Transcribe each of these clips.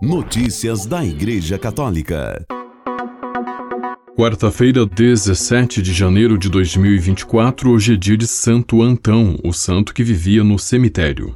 Notícias da Igreja Católica. Quarta-feira, 17 de janeiro de 2024, hoje é dia de Santo Antão, o santo que vivia no cemitério.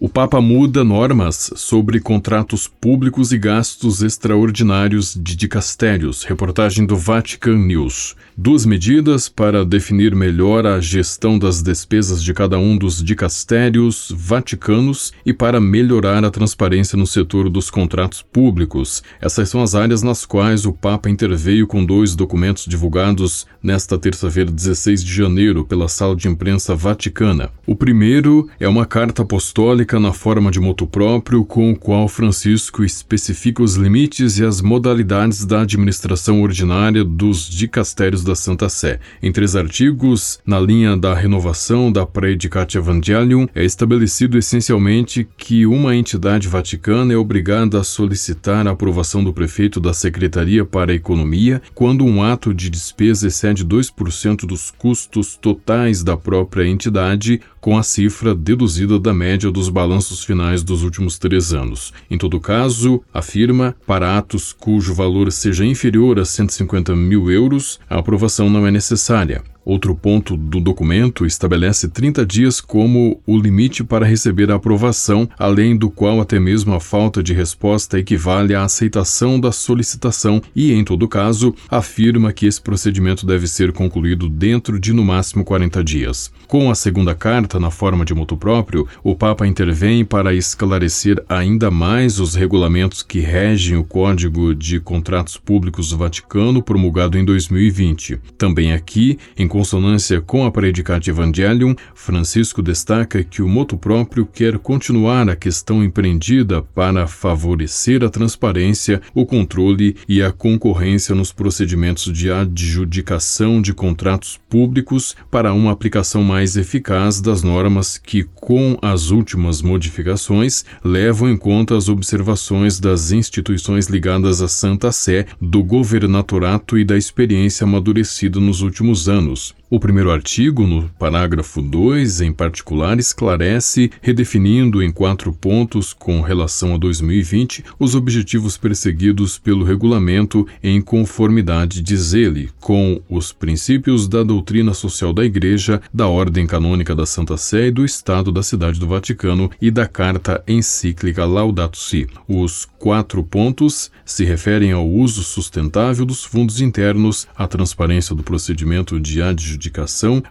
O Papa muda normas sobre contratos públicos e gastos extraordinários de dicastérios. Reportagem do Vatican News. Duas medidas para definir melhor a gestão das despesas de cada um dos dicastérios vaticanos e para melhorar a transparência no setor dos contratos públicos. Essas são as áreas nas quais o Papa interveio com dois documentos divulgados nesta terça-feira, 16 de janeiro, pela Sala de Imprensa Vaticana. O primeiro é uma carta apostólica na forma de motu próprio, com o qual Francisco especifica os limites e as modalidades da administração ordinária dos dicastérios da Santa Sé. Em 3 artigos, na linha da renovação da Praedicate Evangelium, é estabelecido essencialmente que uma entidade vaticana é obrigada a solicitar a aprovação do prefeito da Secretaria para a Economia quando um ato de despesa excede 2% dos custos totais da própria entidade, com a cifra deduzida da média dos balanços finais dos últimos 3 anos. Em todo caso, afirma, para atos cujo valor seja inferior a 150 mil euros, a aprovação não é necessária. Outro ponto do documento estabelece 30 dias como o limite para receber a aprovação, além do qual até mesmo a falta de resposta equivale à aceitação da solicitação e, em todo caso, afirma que esse procedimento deve ser concluído dentro de, no máximo, 40 dias. Com a segunda carta, na forma de motu próprio, o Papa intervém para esclarecer ainda mais os regulamentos que regem o Código de Contratos Públicos Vaticano, promulgado em 2020. Também aqui, em consonância com a Praedicate Evangelium, Francisco destaca que o motu próprio quer continuar a questão empreendida para favorecer a transparência, o controle e a concorrência nos procedimentos de adjudicação de contratos públicos para uma aplicação mais eficaz das normas que, com as últimas modificações, levam em conta as observações das instituições ligadas à Santa Sé, do governatorato e da experiência amadurecida nos últimos anos. O primeiro artigo, no parágrafo 2, em particular, esclarece, redefinindo em 4 pontos com relação a 2020, os objetivos perseguidos pelo regulamento em conformidade, diz ele, com os princípios da doutrina social da Igreja, da Ordem Canônica da Santa Sé e do Estado da Cidade do Vaticano e da Carta Encíclica Laudato Si. Os 4 pontos se referem ao uso sustentável dos fundos internos, à transparência do procedimento de adjudicação,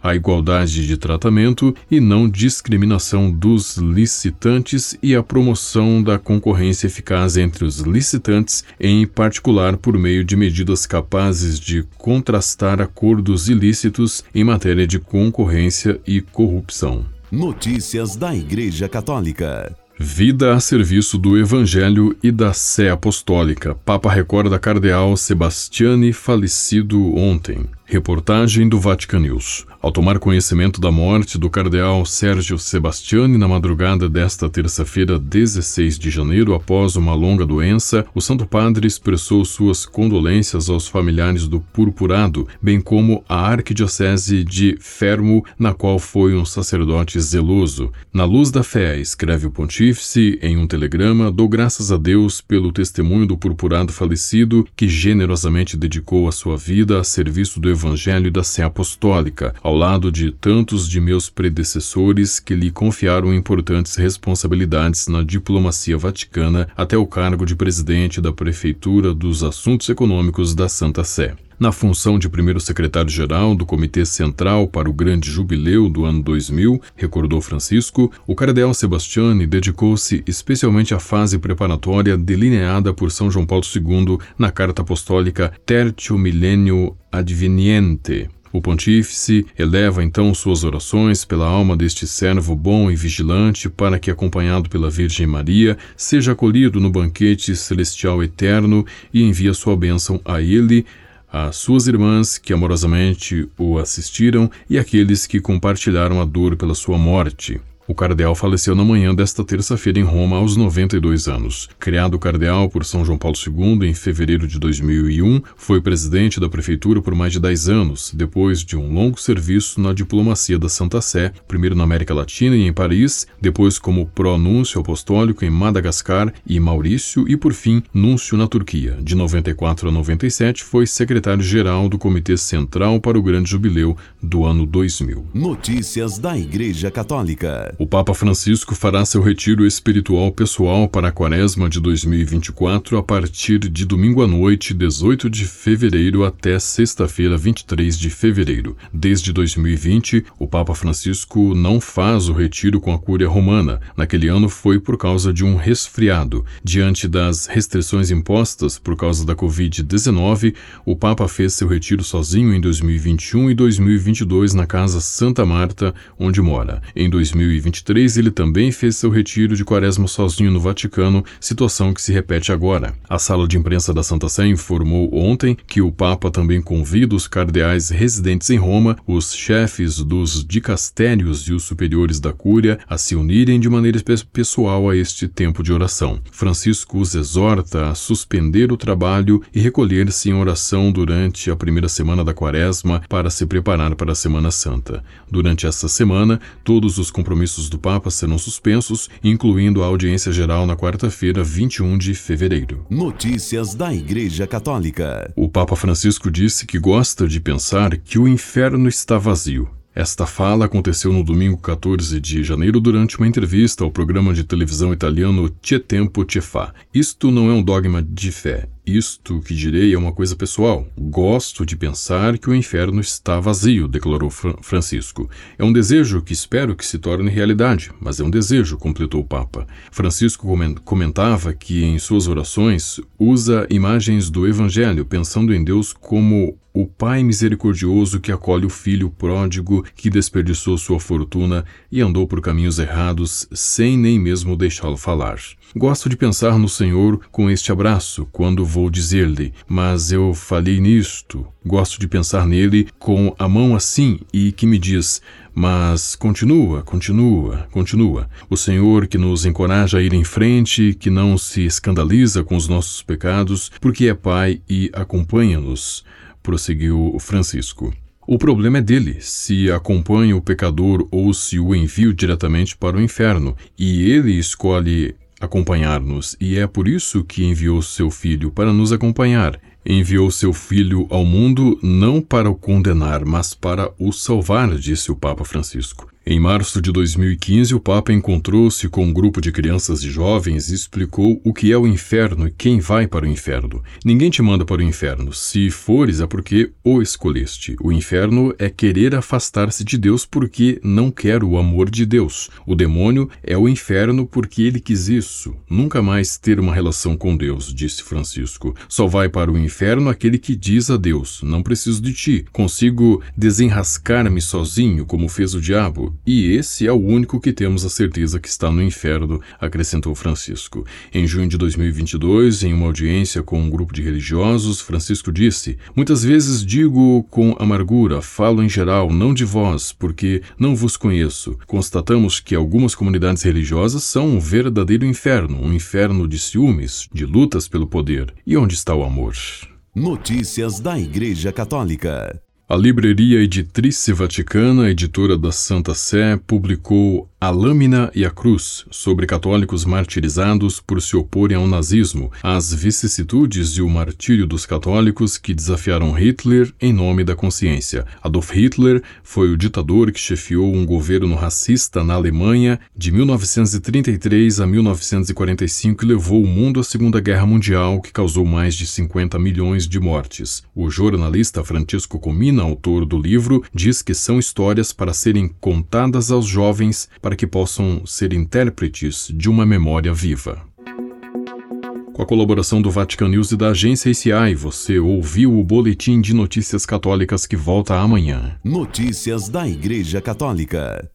a igualdade de tratamento e não discriminação dos licitantes e a promoção da concorrência eficaz entre os licitantes, em particular por meio de medidas capazes de contrastar acordos ilícitos em matéria de concorrência e corrupção. Notícias da Igreja Católica. Vida a serviço do Evangelho e da Sé Apostólica. Papa recorda Cardeal Sebastiani, falecido ontem. Reportagem do Vatican News. Ao tomar conhecimento da morte do cardeal Sérgio Sebastiani na madrugada desta terça-feira, 16 de janeiro, após uma longa doença, o Santo Padre expressou suas condolências aos familiares do purpurado, bem como à arquidiocese de Fermo, na qual foi um sacerdote zeloso. Na luz da fé, escreve o pontífice em um telegrama, dou graças a Deus pelo testemunho do purpurado falecido, que generosamente dedicou a sua vida a serviço do Evangelho e da Sé Apostólica, ao lado de tantos de meus predecessores que lhe confiaram importantes responsabilidades na diplomacia vaticana até o cargo de presidente da Prefeitura dos Assuntos Econômicos da Santa Sé. Na função de primeiro secretário-geral do Comitê Central para o Grande Jubileu do ano 2000, recordou Francisco, o cardeal Sebastiani dedicou-se especialmente à fase preparatória delineada por São João Paulo II na Carta Apostólica Tertio Millennio Adveniente. O pontífice eleva então suas orações pela alma deste servo bom e vigilante para que, acompanhado pela Virgem Maria, seja acolhido no banquete celestial eterno e envia sua bênção a ele, às suas irmãs que amorosamente o assistiram e àqueles que compartilharam a dor pela sua morte. O cardeal faleceu na manhã desta terça-feira em Roma aos 92 anos. Criado cardeal por São João Paulo II em fevereiro de 2001, foi presidente da prefeitura por mais de 10 anos, depois de um longo serviço na diplomacia da Santa Sé, primeiro na América Latina e em Paris, depois como pronúncio apostólico em Madagascar e Maurício e, por fim, núncio na Turquia. De 94 a 97, foi secretário-geral do Comitê Central para o Grande Jubileu do ano 2000. Notícias da Igreja Católica. O Papa Francisco fará seu retiro espiritual pessoal para a quaresma de 2024 a partir de domingo à noite, 18 de fevereiro, até sexta-feira, 23 de fevereiro. Desde 2020, o Papa Francisco não faz o retiro com a Cúria Romana. Naquele ano foi por causa de um resfriado. Diante das restrições impostas por causa da Covid-19, o Papa fez seu retiro sozinho em 2021 e 2022 na Casa Santa Marta, onde mora. Em 2023, ele também fez seu retiro de quaresma sozinho no Vaticano, situação que se repete agora. A sala de imprensa da Santa Sé informou ontem que o Papa também convida os cardeais residentes em Roma, os chefes dos dicastérios e os superiores da Cúria a se unirem de maneira pessoal a este tempo de oração. Francisco os exorta a suspender o trabalho e recolher-se em oração durante a primeira semana da quaresma para se preparar para a Semana Santa. Durante essa semana, todos os compromissos do Papa serão suspensos, incluindo a audiência geral na quarta-feira, 21 de fevereiro. Notícias da Igreja Católica. O Papa Francisco disse que gosta de pensar que o inferno está vazio. Esta fala aconteceu no domingo 14 de janeiro durante uma entrevista ao programa de televisão italiano Che tempo che fa. Isto não é um dogma de fé. Isto que direi é uma coisa pessoal. Gosto de pensar que o inferno está vazio, declarou Francisco. É um desejo que espero que se torne realidade, mas é um desejo, completou o Papa. Francisco comentava que em suas orações usa imagens do Evangelho, pensando em Deus como o Pai misericordioso que acolhe o filho pródigo que desperdiçou sua fortuna e andou por caminhos errados sem nem mesmo deixá-lo falar. Gosto de pensar no Senhor com este abraço, quando vou dizer-lhe, mas eu falhei nisto. Gosto de pensar nele com a mão assim e que me diz, mas continua. O Senhor que nos encoraja a ir em frente, que não se escandaliza com os nossos pecados, porque é Pai e acompanha-nos, prosseguiu Francisco. O problema é dele, se acompanha o pecador ou se o envio diretamente para o inferno, e ele escolhe acompanhar-nos, e é por isso que enviou seu filho para nos acompanhar. Enviou seu filho ao mundo não para o condenar, mas para o salvar, disse o Papa Francisco. Em março de 2015, o Papa encontrou-se com um grupo de crianças e jovens e explicou o que é o inferno e quem vai para o inferno. Ninguém te manda para o inferno. Se fores, é porque o escolheste. O inferno é querer afastar-se de Deus porque não quer o amor de Deus. O demônio é o inferno porque ele quis isso. Nunca mais ter uma relação com Deus, disse Francisco. Só vai para o inferno aquele que diz a Deus, não preciso de ti. Consigo desenrascar-me sozinho, como fez o diabo. E esse é o único que temos a certeza que está no inferno, acrescentou Francisco. Em junho de 2022, em uma audiência com um grupo de religiosos, Francisco disse: muitas vezes digo com amargura, falo em geral, não de vós, porque não vos conheço. Constatamos que algumas comunidades religiosas são um verdadeiro inferno, um inferno de ciúmes, de lutas pelo poder. E onde está o amor? Notícias da Igreja Católica. A Libreria Editrice Vaticana, editora da Santa Sé, publicou A Lâmina e a Cruz, sobre católicos martirizados por se oporem ao nazismo, as vicissitudes e o martírio dos católicos que desafiaram Hitler em nome da consciência. Adolf Hitler foi o ditador que chefiou um governo racista na Alemanha de 1933 a 1945 e levou o mundo à Segunda Guerra Mundial, que causou mais de 50 milhões de mortes. O jornalista Francisco Comina, autor do livro, diz que são histórias para serem contadas aos jovens para que possam ser intérpretes de uma memória viva. Com a colaboração do Vatican News e da agência ICI, você ouviu o Boletim de Notícias Católicas que volta amanhã. Notícias da Igreja Católica.